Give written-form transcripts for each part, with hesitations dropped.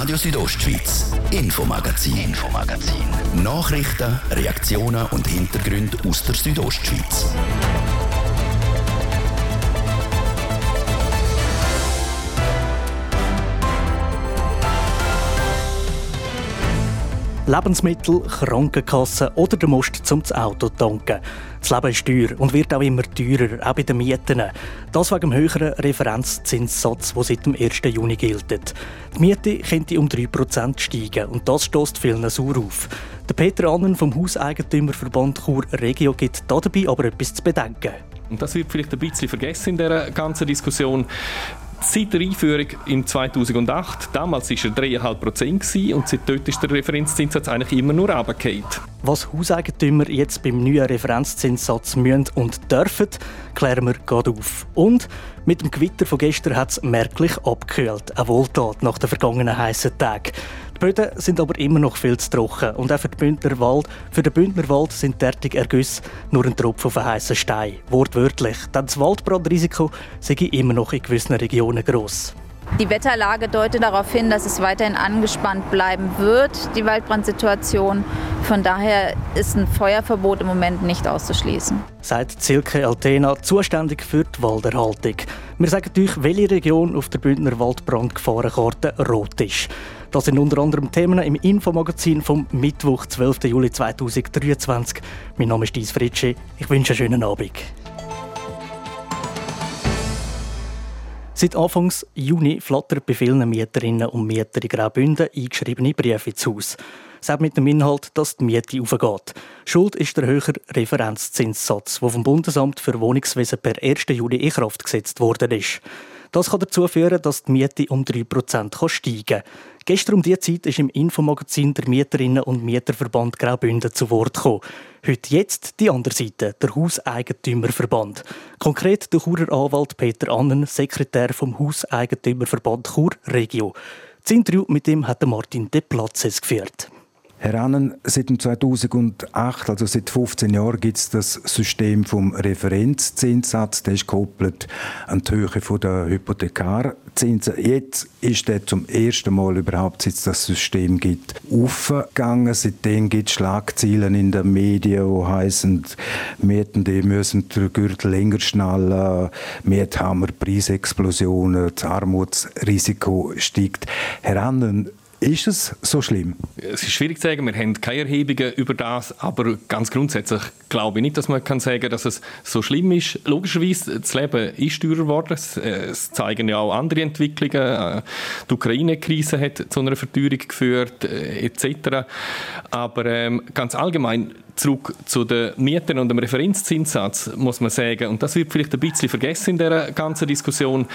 Radio Südostschweiz, Infomagazin. Nachrichten, Reaktionen und Hintergründe aus der Südostschweiz. Lebensmittel, Krankenkassen oder der Most zum Auto tanken. Das Leben ist teuer und wird auch immer teurer, auch bei den Mieten. Das wegen dem höheren Referenzzinssatz, der seit dem 1. Juni gilt. Die Miete könnte um 3% steigen und das stösst vielen sauer auf. Der Peter Annen vom Hauseigentümerverband Chur-Regio gibt dabei aber etwas zu bedenken. Und das wird vielleicht ein bisschen vergessen in dieser ganzen Diskussion. Seit der Einführung im 2008, damals war er 3,5% und seit dort ist der Referenzzinssatz eigentlich immer nur runtergefallen. Was Hauseigentümer jetzt beim neuen Referenzzinssatz müssen und dürfen, klären wir gerade auf. Und mit dem Gewitter von gestern hat es merklich abgekühlt, eine Wohltat nach den vergangenen heissen Tagen. Die Böden sind aber immer noch viel zu trocken und auch für den Bündnerwald sind derartige Ergüsse nur ein Tropfen auf einen heissen Stein, wortwörtlich, denn das Waldbrandrisiko sei immer noch in gewissen Regionen gross. Die Wetterlage deutet darauf hin, dass es weiterhin angespannt bleiben wird, die Waldbrandsituation. Von daher ist ein Feuerverbot im Moment nicht auszuschließen. Sagt Silke Altena, zuständig für die Walderhaltung. Wir sagen euch, welche Region auf der Bündner Waldbrandgefahrenkarte rot ist. Das sind unter anderem Themen im Infomagazin vom Mittwoch, 12. Juli 2023. Mein Name ist Thies Fritschi. Ich wünsche einen schönen Abend. Seit Anfang Juni flattern bei vielen Mieterinnen und Mietern in Graubünden eingeschriebene Briefe ins Haus. Selbst mit dem Inhalt, dass die Miete aufgeht. Schuld ist der höhere Referenzzinssatz, der vom Bundesamt für Wohnungswesen per 1. Juli in Kraft gesetzt worden ist. Das kann dazu führen, dass die Miete um 3% steigen kann. Gestern um diese Zeit ist im Infomagazin der Mieterinnen- und Mieterverband Graubünden zu Wort gekommen. Heute jetzt die andere Seite, der Hauseigentümerverband. Konkret der Churer Anwalt Peter Annen, Sekretär vom Hauseigentümerverband Chur-Regio. Das Interview mit ihm hat Martin Deplazes geführt. Herr Annen, seit 2008, also seit 15 Jahren, gibt es das System vom Referenzzinssatz. Der ist gekoppelt an die Höhe der Hypothekarzinsen. Jetzt ist der zum ersten Mal überhaupt, seit es das System gibt, aufgegangen. Seitdem gibt es Schlagzeilen in den Medien, die heissen, Mietende müssen den Gürtel länger schnallen, Miethammer, Preisexplosionen, das Armutsrisiko steigt. Herr Annen, ist es so schlimm? Es ist schwierig zu sagen, wir haben keine Erhebungen über das, aber ganz grundsätzlich glaube ich nicht, dass man sagen kann, dass es so schlimm ist. Logischerweise, das Leben ist teurer geworden, es zeigen ja auch andere Entwicklungen. Die Ukraine-Krise hat zu einer Verteuerung geführt, etc. Aber ganz allgemein, zurück zu den Mietern und dem Referenzzinssatz, muss man sagen, und das wird vielleicht ein bisschen vergessen in dieser ganzen Diskussion,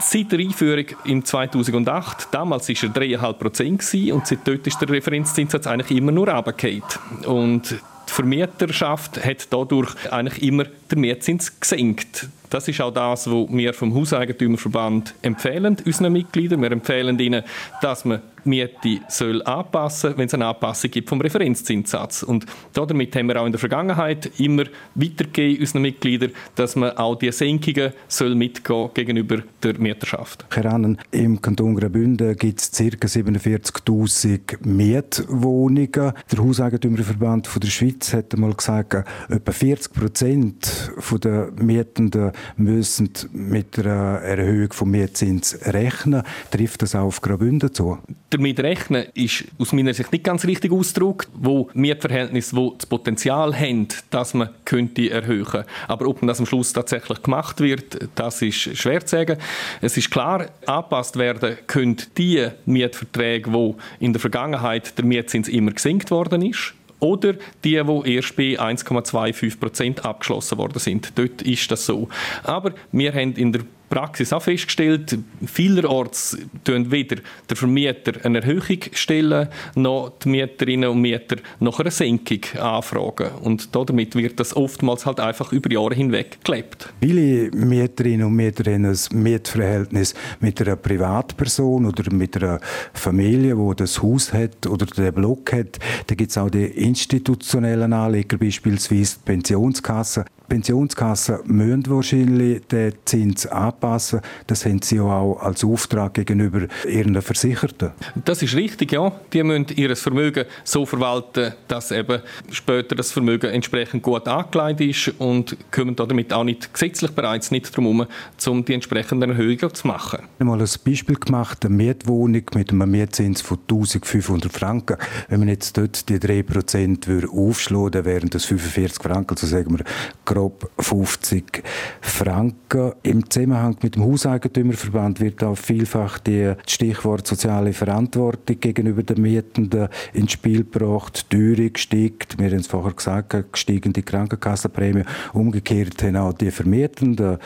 seit der Einführung im 2008, damals war er 3,5% und seit dort ist der Referenzzinssatz eigentlich immer nur runtergefallen. Und die Vermieterschaft hat dadurch eigentlich immer den Mietzins gesenkt. Das ist auch das, was wir vom Hauseigentümerverband empfehlen, unseren Mitgliedern. Wir empfehlen ihnen, dass man die Miete anpassen soll, wenn es eine Anpassung gibt vom Referenzzinssatz. Und damit haben wir auch in der Vergangenheit immer weitergegeben unseren Mitgliedern, dass man auch diese Senkungen mitgehen gegenüber der Mieterschaft. Herr Annen, im Kanton Graubünden gibt es ca. 47'000 Mietwohnungen. Der Hauseigentümerverband von der Schweiz hat einmal gesagt, etwa 40% der Mietenden müssen mit einer Erhöhung des Mietzins rechnen. Trifft das auch auf Graubünden zu? Damit rechnen ist aus meiner Sicht nicht ganz richtig ausgedrückt, wo Mietverhältnisse, die das Potenzial haben, dass man könnte erhöhen könnte. Aber ob das am Schluss tatsächlich gemacht wird, das ist schwer zu sagen. Es ist klar, angepasst werden können die Mietverträge, wo in der Vergangenheit der Mietzins immer gesenkt worden ist. Oder die erst bei 1,25% abgeschlossen worden sind. Dort ist das so. Aber wir haben in der Praxis auch festgestellt, vielerorts stellen weder der Vermieter eine Erhöhung stellen, noch die Mieterinnen und Mieter nach einer Senkung anfragen. Und damit wird das oftmals halt einfach über Jahre hinweg gelebt. Viele Mieterinnen und Mieter haben ein Mietverhältnis mit einer Privatperson oder mit einer Familie, die das Haus hat oder den Block hat. Da gibt es auch die institutionellen Anleger, beispielsweise die Pensionskasse. Pensionskassen müssen wahrscheinlich den Zins anpassen. Das haben sie ja auch als Auftrag gegenüber ihren Versicherten. Das ist richtig, ja. Die müssen ihr Vermögen so verwalten, dass eben später das Vermögen entsprechend gut angelegt ist und kommen damit auch nicht gesetzlich bereits nicht drum herum, um die entsprechenden Erhöhungen zu machen. Ich habe mal ein Beispiel gemacht, eine Mietwohnung mit einem Mietzins von 1'500 Franken. Wenn man jetzt dort die 3% aufschlagen, dann wären das 45 Franken, also sagen wir grob 50 Franken. Im Zusammenhang mit dem Hauseigentümerverband wird auch vielfach das Stichwort soziale Verantwortung gegenüber den Mietenden ins Spiel gebracht. Die Teuerung steigt, wir haben es vorher gesagt, steigende Krankenkassenprämie. Umgekehrt haben auch die Vermietenden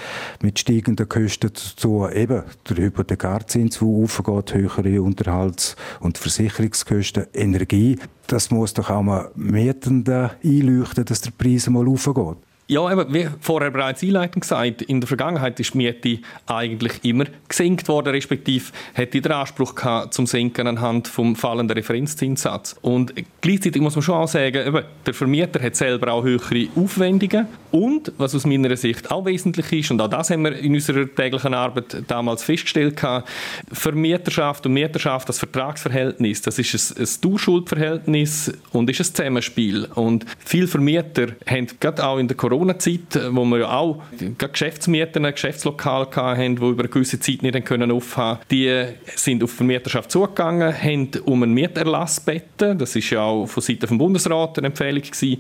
mit steigenden Kosten zu eben der Hypothekarzins, der aufgeht, höhere Unterhalts- und Versicherungskosten, Energie. Das muss doch auch mal Mietenden einleuchten, dass der Preis mal aufgeht. Ja, eben, wie vorher bereits einleitend gesagt, in der Vergangenheit ist die Miete eigentlich immer gesenkt worden, respektive hätte den Anspruch gehabt, zum Senken anhand vom fallenden Referenzzinssatzes. Und gleichzeitig muss man schon auch sagen, eben, der Vermieter hat selber auch höhere Aufwendungen. Und, was aus meiner Sicht auch wesentlich ist, und auch das haben wir in unserer täglichen Arbeit damals festgestellt, Vermieterschaft und Mieterschaft, das Vertragsverhältnis, das ist ein Du-Schuld-Verhältnis und ist ein Zusammenspiel. Und viele Vermieter haben gerade auch in der Corona-Zeit, wo wir ja auch Geschäftsmieter, Geschäftslokale hatten, die über eine gewisse Zeit nicht aufhaben konnten, die sind auf die Vermieterschaft zugegangen, haben um einen Mieterlass gebeten. Das war ja auch von Seiten des Bundesrats eine Empfehlung gewesen.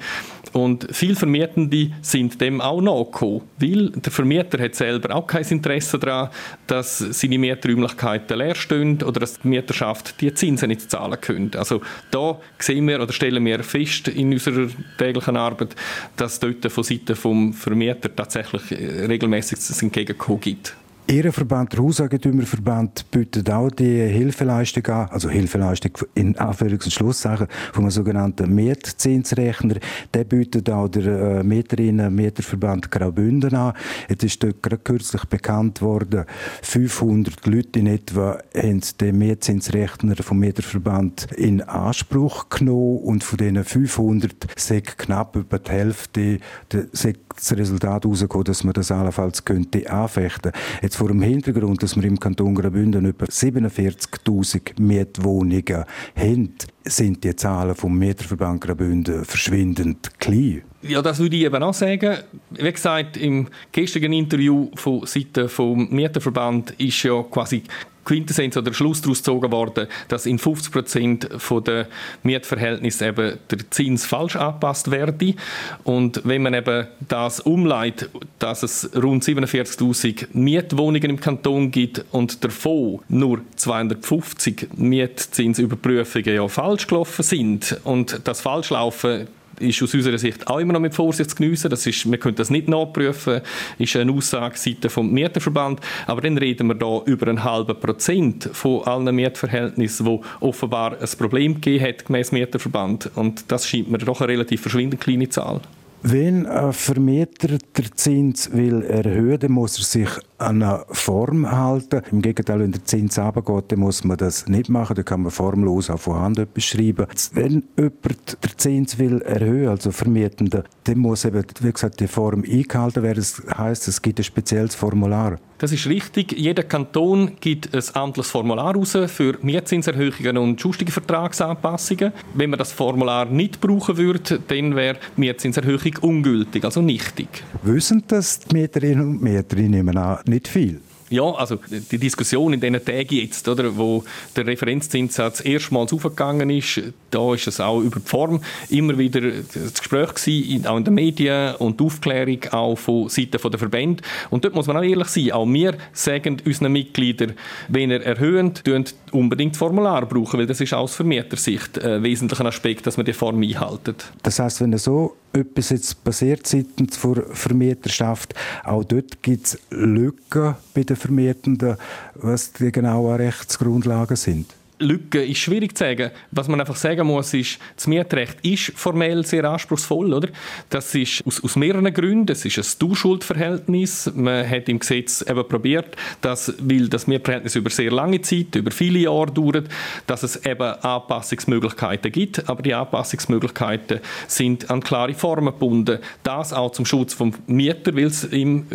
Und viele Vermietende sind dem auch nachgekommen, weil der Vermieter hat selber auch kein Interesse daran, dass seine Mieträumlichkeiten leer stehen oder dass die Mieterschaft die Zinsen nicht zahlen können. Also da sehen wir oder stellen wir fest in unserer täglichen Arbeit, dass dort von Seiten vom Vermieter tatsächlich regelmäßig das Entgegenkommen gibt. Ihr Verband, der Hauseigentümerverband, bietet auch die Hilfeleistung an, also Hilfeleistung in Anführungs- und Schlusssachen von einem sogenannten Mietzinsrechner. Der bietet auch der Mieterinnen- und Mieterverband Graubünden an. Jetzt ist gerade kürzlich bekannt worden, 500 Leute in etwa haben den Mietzinsrechner vom Mieterverband in Anspruch genommen und von diesen 500 sind knapp über die Hälfte das Resultat herausgekommen, dass man das allenfalls könnte anfechten. Jetzt vor dem Hintergrund, dass wir im Kanton Graubünden über 47'000 Mietwohnungen haben, sind die Zahlen vom Mieterverband Graubünden verschwindend klein. Ja, das würde ich eben auch sagen. Wie gesagt, im gestrigen Interview von Seiten des Mieterverband ist ja quasi Quintessenz oder Schluss daraus gezogen worden, dass in 50% der Mietverhältnisse eben der Zins falsch angepasst werde. Und wenn man eben das umleitet, dass es rund 47'000 Mietwohnungen im Kanton gibt und davon nur 250 Mietzinsüberprüfungen ja falsch gelaufen sind und das Falschlaufen ist aus unserer Sicht auch immer noch mit Vorsicht zu geniessen. Wir können das nicht nachprüfen, ist eine Aussage Seite des Mieterverband. Aber dann reden wir da über 0,5% von allen Mietverhältnissen, wo offenbar ein Problem gegeben hat, gemäss Mieterverband. Und das scheint mir doch eine relativ verschwindend kleine Zahl. Wenn ein Vermieter den Zins erhöhen will, dann muss er sich an eine Form halten. Im Gegenteil, wenn der Zins runtergeht, dann muss man das nicht machen. Da kann man formlos auch von Hand etwas schreiben. Wenn jemand den Zins erhöhen will, also Vermietender, dann muss eben, wie gesagt, die Form eingehalten werden. Das heisst, es gibt ein spezielles Formular. Das ist richtig. Jeder Kanton gibt ein amtliches Formular raus für Mietzinserhöhungen und sonstige Vertragsanpassungen. Wenn man das Formular nicht brauchen würde, dann wäre die Mietzinserhöhung ungültig, also nichtig. Wissen das die Mieterinnen und Mieter, nehmen an, nicht viel? Ja, also die Diskussion in diesen Tagen jetzt, oder, wo der Referenzzinssatz erstmals aufgegangen ist, da ist es auch über die Form immer wieder das Gespräch gewesen, auch in den Medien und die Aufklärung auch von Seiten der Verbände. Und dort muss man auch ehrlich sein, auch wir sagen unseren Mitgliedern, wenn ihr erhöht, unbedingt das Formular brauchen, weil das ist aus Vermietersicht ein wesentlicher Aspekt, dass man die Form einhalten. Das heisst, wenn ihr so etwas jetzt passiert seitens der Vermieterschaft. Auch dort gibt es Lücken bei den Vermietenden, was die genauen Rechtsgrundlagen sind. Lücken ist schwierig zu sagen. Was man einfach sagen muss, ist, das Mietrecht ist formell sehr anspruchsvoll, oder? Das ist aus mehreren Gründen. Es ist ein Du-Schuld-Verhältnis. Man hat im Gesetz eben probiert, dass, weil das Mietverhältnis über sehr lange Zeit, über viele Jahre dauert, dass es eben Anpassungsmöglichkeiten gibt. Aber die Anpassungsmöglichkeiten sind an klare Formen gebunden. Das auch zum Schutz vom Mieter, weil es ihm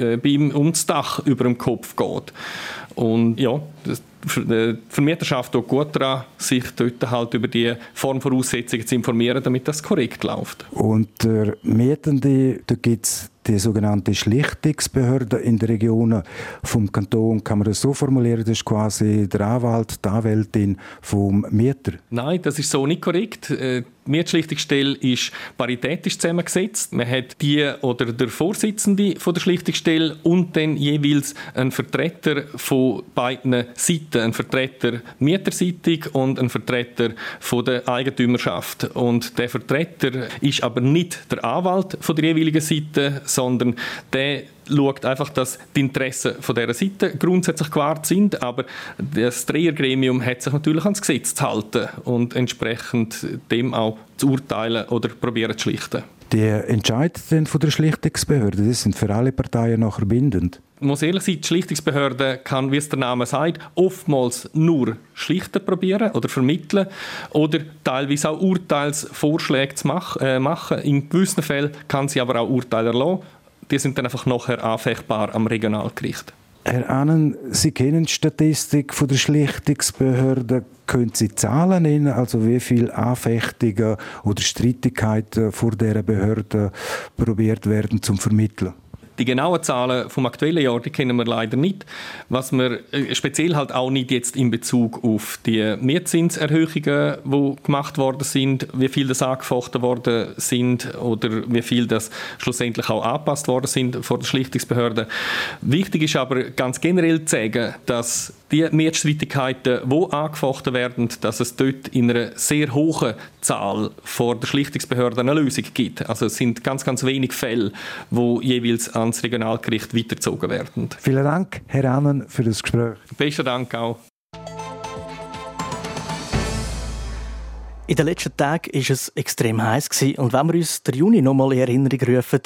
ums Dach über dem Kopf geht. Und ja, die Vermieterschaft tut gut daran, sich dort halt über die Formvoraussetzungen zu informieren, damit das korrekt läuft. Und der Mietende, da gibt es die sogenannte Schlichtungsbehörde in den Regionen vom Kanton. Kann man das so formulieren, das ist quasi der Anwalt, die Anwältin vom Mieter? Nein, das ist so nicht korrekt. Die Mietschlichtungsstelle ist paritätisch zusammengesetzt. Man hat die oder der Vorsitzende von der Schlichtungsstelle und dann jeweils einen Vertreter von beiden Seiten. Ein Vertreter mieterseitig und ein Vertreter von der Eigentümerschaft. Und der Vertreter ist aber nicht der Anwalt von der jeweiligen Seite, sondern der schaut einfach, dass die Interessen von dieser Seite grundsätzlich gewahrt sind, aber das Drehergremium hat sich natürlich ans Gesetz zu halten und entsprechend dem auch zu urteilen oder probieren zu schlichten. Die Entscheidungen von der Schlichtungsbehörde, das sind für alle Parteien nachher bindend? Ich muss ehrlich sein, die Schlichtungsbehörde kann, wie es der Name sagt, oftmals nur schlichten probieren oder vermitteln oder teilweise auch Urteilsvorschläge zu machen. In gewissen Fällen kann sie aber auch Urteile erlassen. Die sind dann einfach nachher anfechtbar am Regionalgericht. Herr Annen, Sie kennen die Statistik von der Schlichtungsbehörde. Können Sie Zahlen nennen, also wie viele Anfechtungen oder Streitigkeiten vor dieser Behörde probiert werden zum Vermitteln? Die genauen Zahlen vom aktuellen Jahr, die kennen wir leider nicht. Was wir speziell halt auch nicht jetzt in Bezug auf die Mietzinserhöhungen, die gemacht worden sind, wie viel das angefochten worden sind oder wie viel das schlussendlich auch angepasst worden sind von der Schlichtungsbehörde. Wichtig ist aber ganz generell zu sagen, dass die Mietstreitigkeiten, die angefochten werden, dass es dort in einer sehr hohen Zahl vor der Schlichtungsbehörde eine Lösung gibt. Also es sind ganz, ganz wenige Fälle, die jeweils ans Regionalgericht weitergezogen werden. Vielen Dank, Herr Annen, für das Gespräch. Besten Dank auch. In den letzten Tagen war es extrem heiß gewesen. Und wenn wir uns den Juni noch mal in Erinnerung rufen,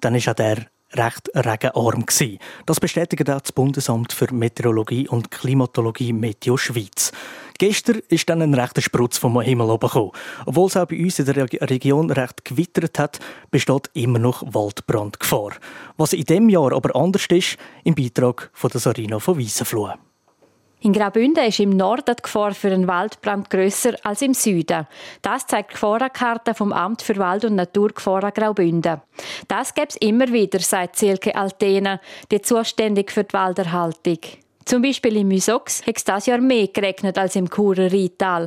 dann ist auch der recht regenarm gewesen. Das bestätigt auch das Bundesamt für Meteorologie und Klimatologie Meteo Schweiz. Gestern ist dann ein rechter Sprutz vom Himmel runtergekommen. Obwohl es auch bei uns in der Region recht gewittert hat, besteht immer noch Waldbrandgefahr. Was in diesem Jahr aber anders ist, im Beitrag von Sarina von Weissenfluh. In Graubünden ist im Norden die Gefahr für einen Waldbrand grösser als im Süden. Das zeigt die Gefahrenkarte vom Amt für Wald- und Naturgefahren Graubünden. Das gäbe es immer wieder, sagt Silke Altena, die zuständig für die Walderhaltung. Zum Beispiel in Mysox hat es dieses Jahr mehr geregnet als im Churer-Rital.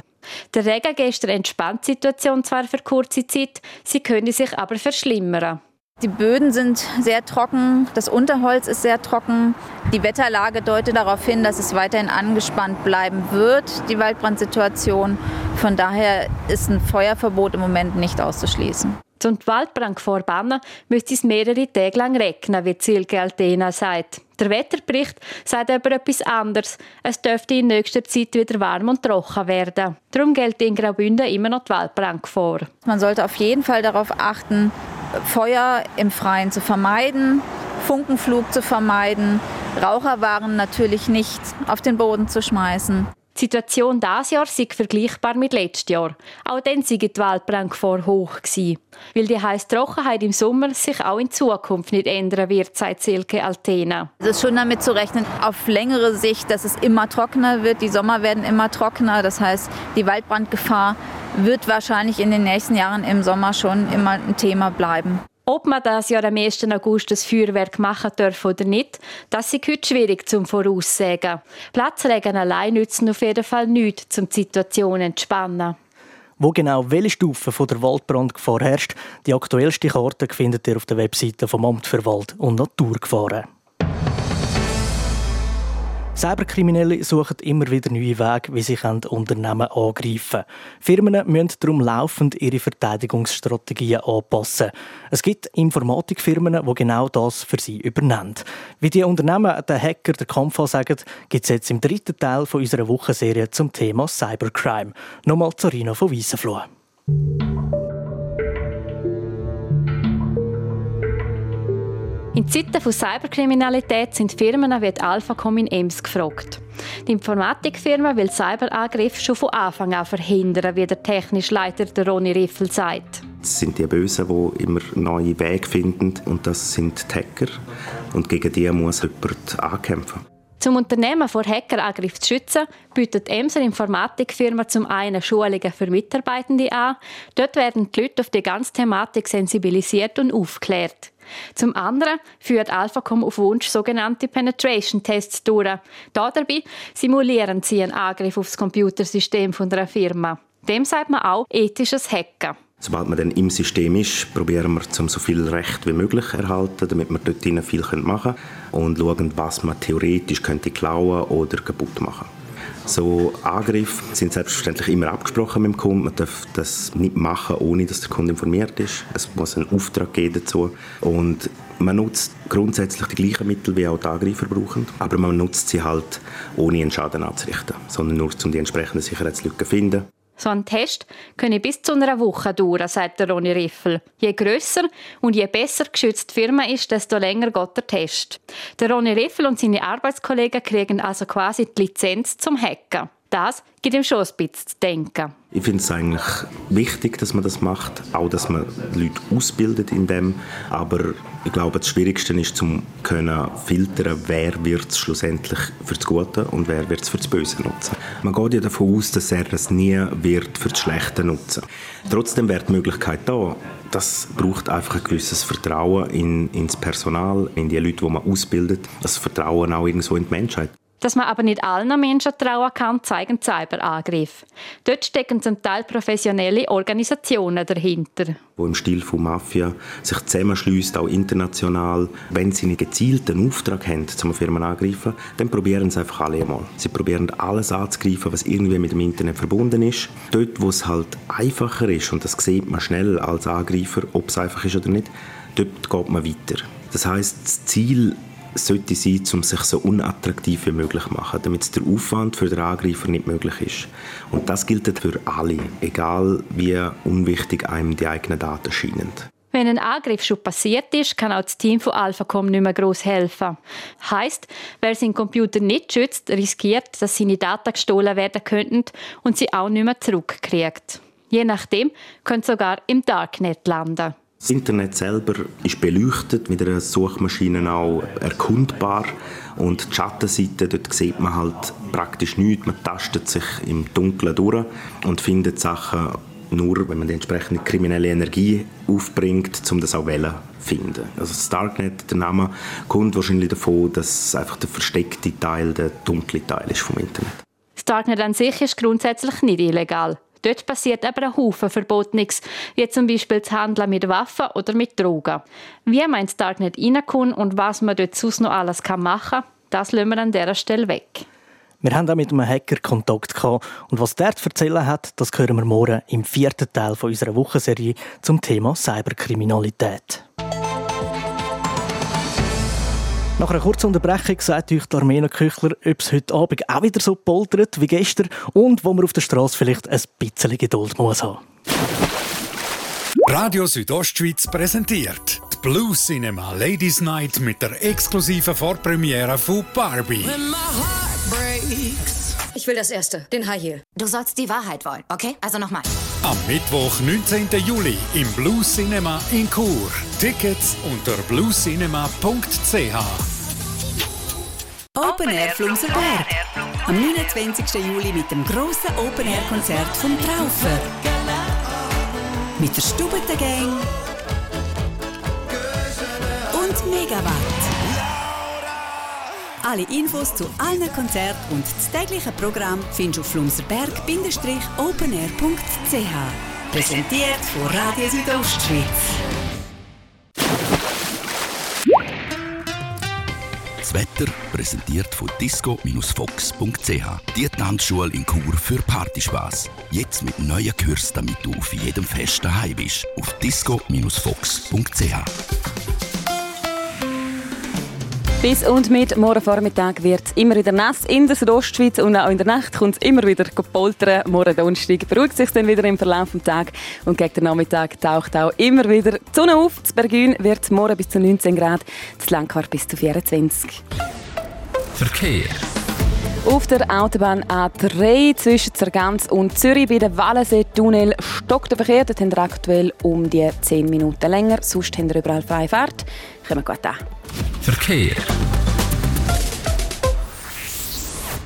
Der Regen gestern entspannt die Situation zwar für kurze Zeit, sie könnte sich aber verschlimmern. Die Böden sind sehr trocken, das Unterholz ist sehr trocken. Die Wetterlage deutet darauf hin, dass es weiterhin angespannt bleiben wird, die Waldbrandsituation. Von daher ist ein Feuerverbot im Moment nicht auszuschließen. Zum Waldbrandgefahr bannen müsste es mehrere Tage lang regnen, wie Silke Altena sagt. Der Wetterbericht sagt aber etwas anderes. Es dürfte in nächster Zeit wieder warm und trocken werden. Darum gilt in Graubünden immer noch die Waldbrandgefahr. Man sollte auf jeden Fall darauf achten, Feuer im Freien zu vermeiden, Funkenflug zu vermeiden, Raucherwaren natürlich nicht auf den Boden zu schmeißen. Die Situation dieses Jahr sei vergleichbar mit letztem Jahr. Auch dann sei die Waldbrandgefahr hoch gewesen. Weil die heisse Trockenheit im Sommer sich auch in Zukunft nicht ändern wird, sagt Silke Altena. Es ist schon damit zu rechnen, auf längere Sicht, dass es immer trockener wird. Die Sommer werden immer trockener. Das heisst, die Waldbrandgefahr wird wahrscheinlich in den nächsten Jahren im Sommer schon immer ein Thema bleiben. Ob man das Jahr am 1. August das Feuerwerk machen darf oder nicht, das ist heute schwierig zum Voraussagen. Platzregen allein nützen auf jeden Fall nichts, um die Situation zu entspannen. Wo genau welche Stufe von der Waldbrandgefahr herrscht, die aktuellste Karte findet ihr auf der Webseite vom Amt für Wald- und Naturgefahren. Cyberkriminelle suchen immer wieder neue Wege, wie sie Unternehmen angreifen können. Firmen müssen darum laufend ihre Verteidigungsstrategien anpassen. Es gibt Informatikfirmen, die genau das für sie übernehmen. Wie die Unternehmen den Hacker den Kampf ansagen, gibt es jetzt im dritten Teil von unserer Wochenserie zum Thema Cybercrime. Nochmal Sarina von Weissenfluh. In Zeiten von Cyberkriminalität sind Firmen wie die AlphaCom in Ems gefragt. Die Informatikfirma will Cyberangriffe schon von Anfang an verhindern, wie der technische Leiter Ronny Riffel sagt. Das sind die Bösen, die immer neue Wege finden, und das sind die Hacker. Und gegen die muss jemand ankämpfen. Zum Unternehmen vor Hackerangriffen zu schützen, bietet die Emser Informatikfirma zum einen Schulungen für Mitarbeitende an. Dort werden die Leute auf die ganze Thematik sensibilisiert und aufgeklärt. Zum anderen führt AlphaCom auf Wunsch sogenannte Penetration-Tests durch. Dabei simulieren sie einen Angriff auf das Computersystem einer Firma. Dem sagt man auch ethisches Hacken. Sobald man dann im System ist, probieren wir, so viel Recht wie möglich zu erhalten, damit wir dort viel machen können und schauen, was man theoretisch könnte klauen oder kaputt machen. So Angriffe sind selbstverständlich immer abgesprochen mit dem Kunden. Man darf das nicht machen, ohne dass der Kunde informiert ist. Es muss einen Auftrag geben dazu. Und man nutzt grundsätzlich die gleichen Mittel, wie auch die Angreifer brauchen. Aber man nutzt sie halt, ohne einen Schaden anzurichten, sondern nur, um die entsprechenden Sicherheitslücken zu finden. So ein Test könne bis zu einer Woche dauern, sagt Ronny Riffel. Je grösser und je besser geschützt die Firma ist, desto länger geht der Test. Der Ronny Riffel und seine Arbeitskollegen kriegen also quasi die Lizenz zum Hacken. Das gibt ihm schon ein bisschen zu denken. Ich finde es eigentlich wichtig, dass man das macht, auch dass man Leute ausbildet in dem. Aber ich glaube, das Schwierigste ist, zu können filtern, wer wird es schlussendlich für das Gute und wer wird es für das Böse nutzen. Man geht ja davon aus, dass er es nie wird für das Schlechte nutzen. Trotzdem wäre die Möglichkeit da. Das braucht einfach ein gewisses Vertrauen ins Personal, in die Leute, die man ausbildet. Das Vertrauen auch irgendwo in die Menschheit. Dass man aber nicht allen Menschen trauen kann, zeigen Cyberangriffe. Dort stecken zum Teil professionelle Organisationen dahinter. Wo im Stil von Mafia sich zusammenschliessen, auch international. Wenn sie einen gezielten Auftrag haben, zum Firmen angreifen, dann probieren sie einfach alle mal. Sie probieren alles anzugreifen, was irgendwie mit dem Internet verbunden ist. Dort, wo es halt einfacher ist, und das sieht man schnell als Angreifer, ob es einfach ist oder nicht, dort geht man weiter. Das heisst, das Ziel sollte sein, um sich so unattraktiv wie möglich zu machen, damit der Aufwand für den Angreifer nicht möglich ist. Und das gilt für alle, egal wie unwichtig einem die eigenen Daten scheinen. Wenn ein Angriff schon passiert ist, kann auch das Team von AlphaCom nicht mehr gross helfen. Heisst, wer seinen Computer nicht schützt, riskiert, dass seine Daten gestohlen werden könnten und sie auch nicht mehr zurückkriegt. Je nachdem können sie sogar im Darknet landen. Das Internet selber ist beleuchtet, mit einer Suchmaschine auch erkundbar. Und die Schattenseite, dort sieht man halt praktisch nichts. Man tastet sich im Dunkeln durch und findet Sachen nur, wenn man die entsprechende kriminelle Energie aufbringt, um das auch zu finden. Also das Darknet, der Name, kommt wahrscheinlich davon, dass einfach der versteckte Teil, der dunkle Teil ist vom Internet. Das Darknet an sich ist grundsätzlich nicht illegal. Dort passiert aber ein Haufen Verbotenes, wie zum Beispiel das Handeln mit Waffen oder mit Drogen. Wie man ins Darknet reinkommt und was man dort sonst noch alles machen kann, das lassen wir an dieser Stelle weg. Wir haben auch mit einem Hacker Kontakt gehabt, und was der zu erzählen hat, das hören wir morgen im vierten Teil unserer Wochenserie zum Thema Cyberkriminalität. Nach einer kurzen Unterbrechung sagt euch die Armena Küchler, ob es heute Abend auch wieder so poltert wie gestern und wo man auf der Straße vielleicht ein bisschen Geduld muss haben. Radio Südostschweiz präsentiert die Blue Cinema Ladies Night mit der exklusiven Vorpremiere von Barbie. Ich will das Erste, den High Heel. Du sollst die Wahrheit wollen, okay? Also nochmal. Am Mittwoch, 19. Juli, im Blue Cinema in Chur. Tickets unter bluecinema.ch. Open Air Flumserberg. Am 29. Juli mit dem grossen Open Air Konzert vom Traufer. Mit der Stubete Gang. Und Megawatt. Alle Infos zu allen Konzerten und das tägliche Programm findest du auf flumserberg-openair.ch. Präsentiert von Radio Südostschweiz. Wetter präsentiert von disco-fox.ch. Die Tanzschule in Chur für Partyspaß. Jetzt mit neuen Kursen, damit du auf jedem Fest daheim bist. Auf disco-fox.ch. Bis und mit morgen Vormittag wird es immer wieder nass in der Südostschweiz und auch in der Nacht kommt es immer wieder poltern. Morgen Donnerstag beruhigt sich dann wieder im Verlauf des Tages und gegen den Nachmittag taucht auch immer wieder die Sonne auf. In Bergün wird es morgen bis zu 19 Grad, in Langquart bis zu 24. Verkehr. Auf der Autobahn A3 zwischen Zerganz und Zürich bei der Wallensee-Tunnel stockt der Verkehr. Dort haben wir aktuell um die 10 Minuten länger. Sonst haben wir überall freie Fahrt. Kommen wir gut an. Verkehr.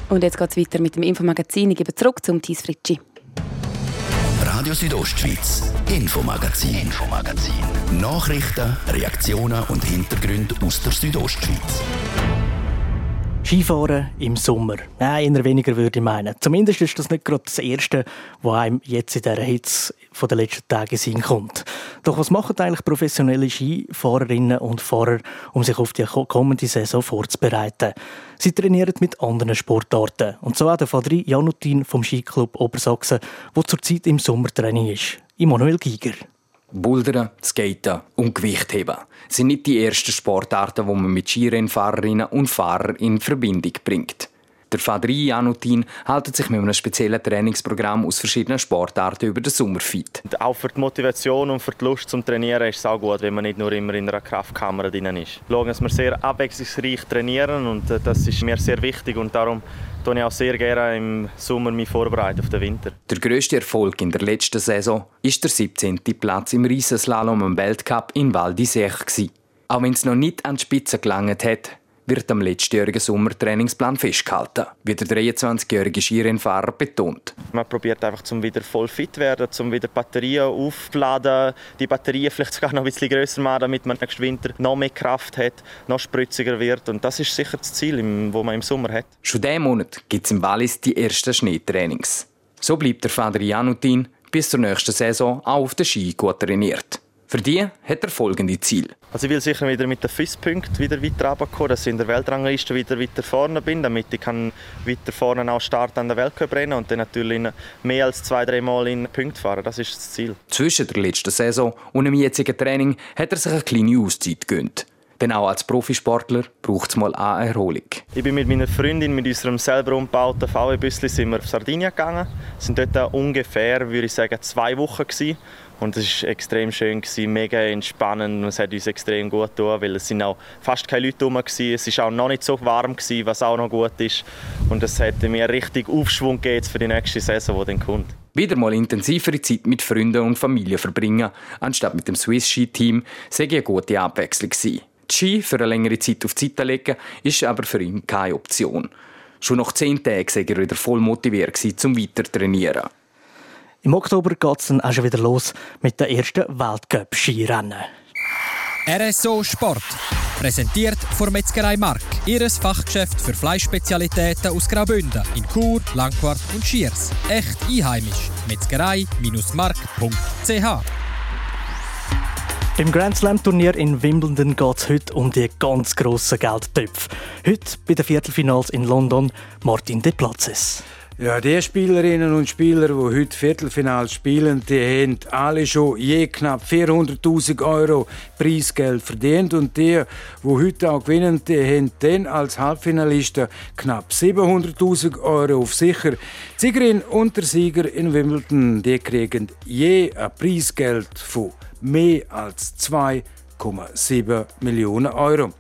Und jetzt geht es weiter mit dem Infomagazin. Ich gebe zurück zum Thies Fritschi. Radio Südostschweiz, Infomagazin. Nachrichten, Reaktionen und Hintergründe aus der Südostschweiz. Skifahren im Sommer. Nein, eher weniger würde ich meinen. Zumindest ist das nicht gerade das Erste, was einem jetzt in dieser Hitze der letzten Tage in Sinn kommt. Doch was machen eigentlich professionelle Skifahrerinnen und Fahrer, um sich auf die kommende Saison vorzubereiten? Sie trainieren mit anderen Sportarten. Und so auch der Fadri Janutin vom Skiklub Obersachsen, der zurzeit im Sommertraining ist. Immanuel Giger. Bouldern, Skaten und Gewichtheben sind nicht die ersten Sportarten, die man mit Skirennfahrerinnen und Fahrern in Verbindung bringt. Der Fadri Janutin hält sich mit einem speziellen Trainingsprogramm aus verschiedenen Sportarten über den Sommer fit. Auch für die Motivation und für die Lust zum Trainieren ist es auch gut, wenn man nicht nur immer in einer Kraftkammer drin ist. Schauen, dass wir sehr abwechslungsreich trainieren, und das ist mir sehr wichtig, und darum tue ich auch sehr gerne im Sommer mich vorbereiten auf den Winter. Der grösste Erfolg in der letzten Saison ist der 17. Platz im Riesenslalom im Weltcup in Val d'Isère. Auch wenn es noch nicht an die Spitze gelangt hat, wird am letztjährigen Sommertrainingsplan festgehalten, wie der 23-jährige Skirennfahrer betont. Man probiert einfach, um wieder voll fit zu werden, um wieder Batterien aufzuladen, die Batterien vielleicht sogar noch ein bisschen grösser machen, damit man nächsten Winter noch mehr Kraft hat, noch spritziger wird. Und das ist sicher das Ziel, das man im Sommer hat. Schon diesen Monat gibt es im Wallis die ersten Schneetrainings. So bleibt der Fadri Janutin bis zur nächsten Saison auch auf den Ski gut trainiert. Für die hat er folgende Ziel. Also ich will sicher wieder mit den 5 Punkten wieder weiter runterkommen, dass ich in der Weltrangliste wieder weiter vorne bin, damit ich weiter vorne auch starten an der Weltcup rennen und dann natürlich mehr als 2-3 Mal in Punkte fahren. Das ist das Ziel. Zwischen der letzten Saison und dem jetzigen Training hat er sich eine kleine Auszeit gegönnt. Denn auch als Profisportler braucht es mal eine Erholung. Ich bin mit meiner Freundin, mit unserem selber umgebauten VW-Büssli, sind wir auf Sardinien gegangen. Wir waren dort ungefähr, würde ich sagen, 2 Wochen gewesen. Und es war extrem schön, mega entspannend, und es hat uns extrem gut getan, weil es waren auch fast keine Leute herum, es war auch noch nicht so warm, was auch noch gut ist. Und es hat mir richtig Aufschwung gegeben für die nächste Saison, die dann kommt. Wieder mal intensivere Zeit mit Freunden und Familie verbringen, anstatt mit dem Swiss Ski Team, sei eine gute Abwechslung gewesen. Die Ski für eine längere Zeit auf die Seite legen, ist aber für ihn keine Option. Schon nach 10 Tagen sei er wieder voll motiviert gewesen, zum Weitertrainieren. Im Oktober geht es dann auch schon wieder los mit den ersten Weltcup-Skirennen. RSO Sport. Präsentiert von Metzgerei Mark. Ihres Fachgeschäft für Fleischspezialitäten aus Graubünden in Chur, Langquart und Schiers. Echt einheimisch. Metzgerei-mark.ch. Im Grand Slam-Turnier in Wimbledon geht es heute um die ganz grossen Geldtöpfe. Heute bei den Viertelfinals in London, Martin Deplazes. Ja, die Spielerinnen und Spieler, die heute Viertelfinale spielen, die haben alle schon je knapp 400'000 Euro Preisgeld verdient. Und die, die heute auch gewinnen, die haben dann als Halbfinalisten knapp 700'000 Euro auf sicher. Die Siegerin und der Sieger in Wimbledon, die kriegen je ein Preisgeld von mehr als 2,7 Millionen Euro.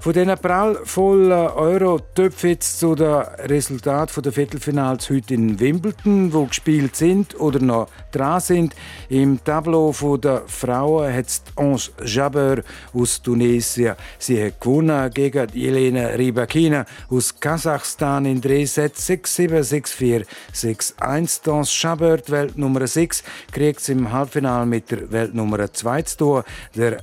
Von diesen prallvollen Euro-Töpfen jetzt zu den Resultaten der Viertelfinals heute in Wimbledon, die gespielt sind oder noch dran sind. Im Tableau der Frauen hat es Ons Jabeur aus Tunesien. Sie hat gewonnen gegen Elena Rybakina aus Kasachstan in 3 Sätze 6-7, 6-4, 6-1. Ons Jabeur, die Weltnummer 6, kriegt es im Halbfinale mit der Weltnummer 2 zu tun. Der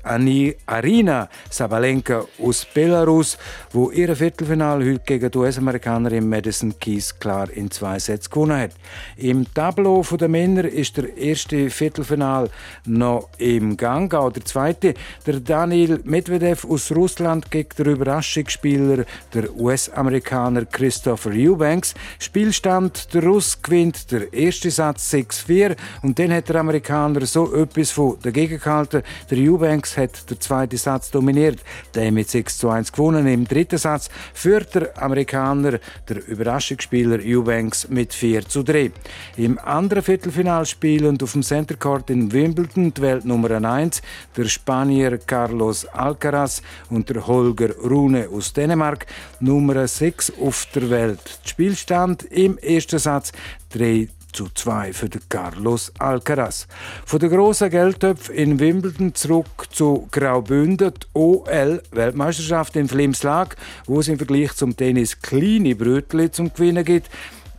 Arina Sabalenka aus Belarus. Belarus, wo ihr Viertelfinale heute gegen die US-Amerikanerin Madison Keys klar in 2 Sätze gewonnen hat. Im Tableau der Männer ist der erste Viertelfinale noch im Gang, auch der zweite. Der Daniil Medvedev aus Russland gegen den Überraschungsspieler, der US-Amerikaner Christopher Eubanks. Spielstand, der Russ gewinnt der erste Satz 6-4 und dann hat der Amerikaner so etwas von dagegen gehalten. Der Eubanks hat den zweiten Satz dominiert, der mit 6-1 gewonnen. Im dritten Satz führt der Amerikaner, der Überraschungsspieler Eubanks, mit 4-3. Im anderen Viertelfinalspiel und auf dem Center Court in Wimbledon die Weltnummer 1, der Spanier Carlos Alcaraz und der Holger Rune aus Dänemark, Nummer 6 auf der Welt. Spielstand im ersten Satz 3-2 für den Carlos Alcaraz. Von den grossen Geldtöpfen in Wimbledon zurück zu Graubünden, die OL-Weltmeisterschaft in Flims-Laax, wo es im Vergleich zum Tennis kleine Brötchen zum Gewinnen gibt.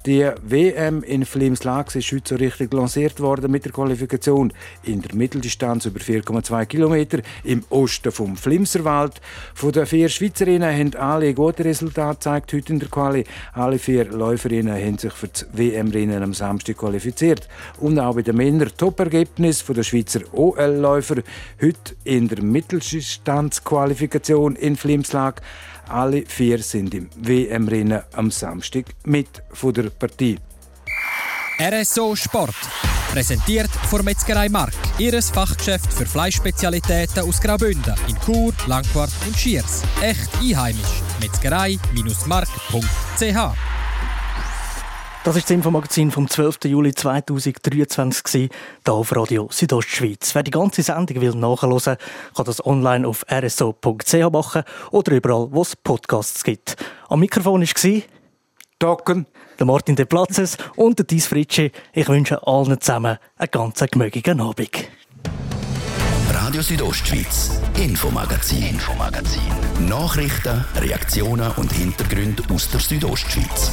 Die WM in Flims-Laax ist heute so richtig lanciert worden mit der Qualifikation in der Mitteldistanz über 4,2 Kilometer im Osten vom Flimserwald. Von den 4 Schweizerinnen haben alle gute Resultate gezeigt heute in der Quali. Alle 4 Läuferinnen haben sich für das WM-Rennen am Samstag qualifiziert. Und auch bei den Männern Top-Ergebnis von den Schweizer OL-Läufer heute in der Mitteldistanz-Qualifikation in Flims-Laax. Alle 4 sind im WM-Rennen am Samstag mit von der Partie. RSO Sport. Präsentiert von Metzgerei Mark. Ihres Fachgeschäft für Fleischspezialitäten aus Graubünden in Chur, Langquart und Schiers. Echt einheimisch. Metzgerei-mark.ch. Das war das Infomagazin vom 12. Juli 2023 hier auf Radio Südostschweiz. Wer die ganze Sendung nachhören will, kann das online auf rso.ch machen oder überall, wo es Podcasts gibt. Am Mikrofon war der Martin Deplazes und der Thies Fritschi. Ich wünsche allen zusammen einen ganz gemütlichen Abend. Radio Südostschweiz, Infomagazin. Nachrichten, Reaktionen und Hintergründe aus der Südostschweiz.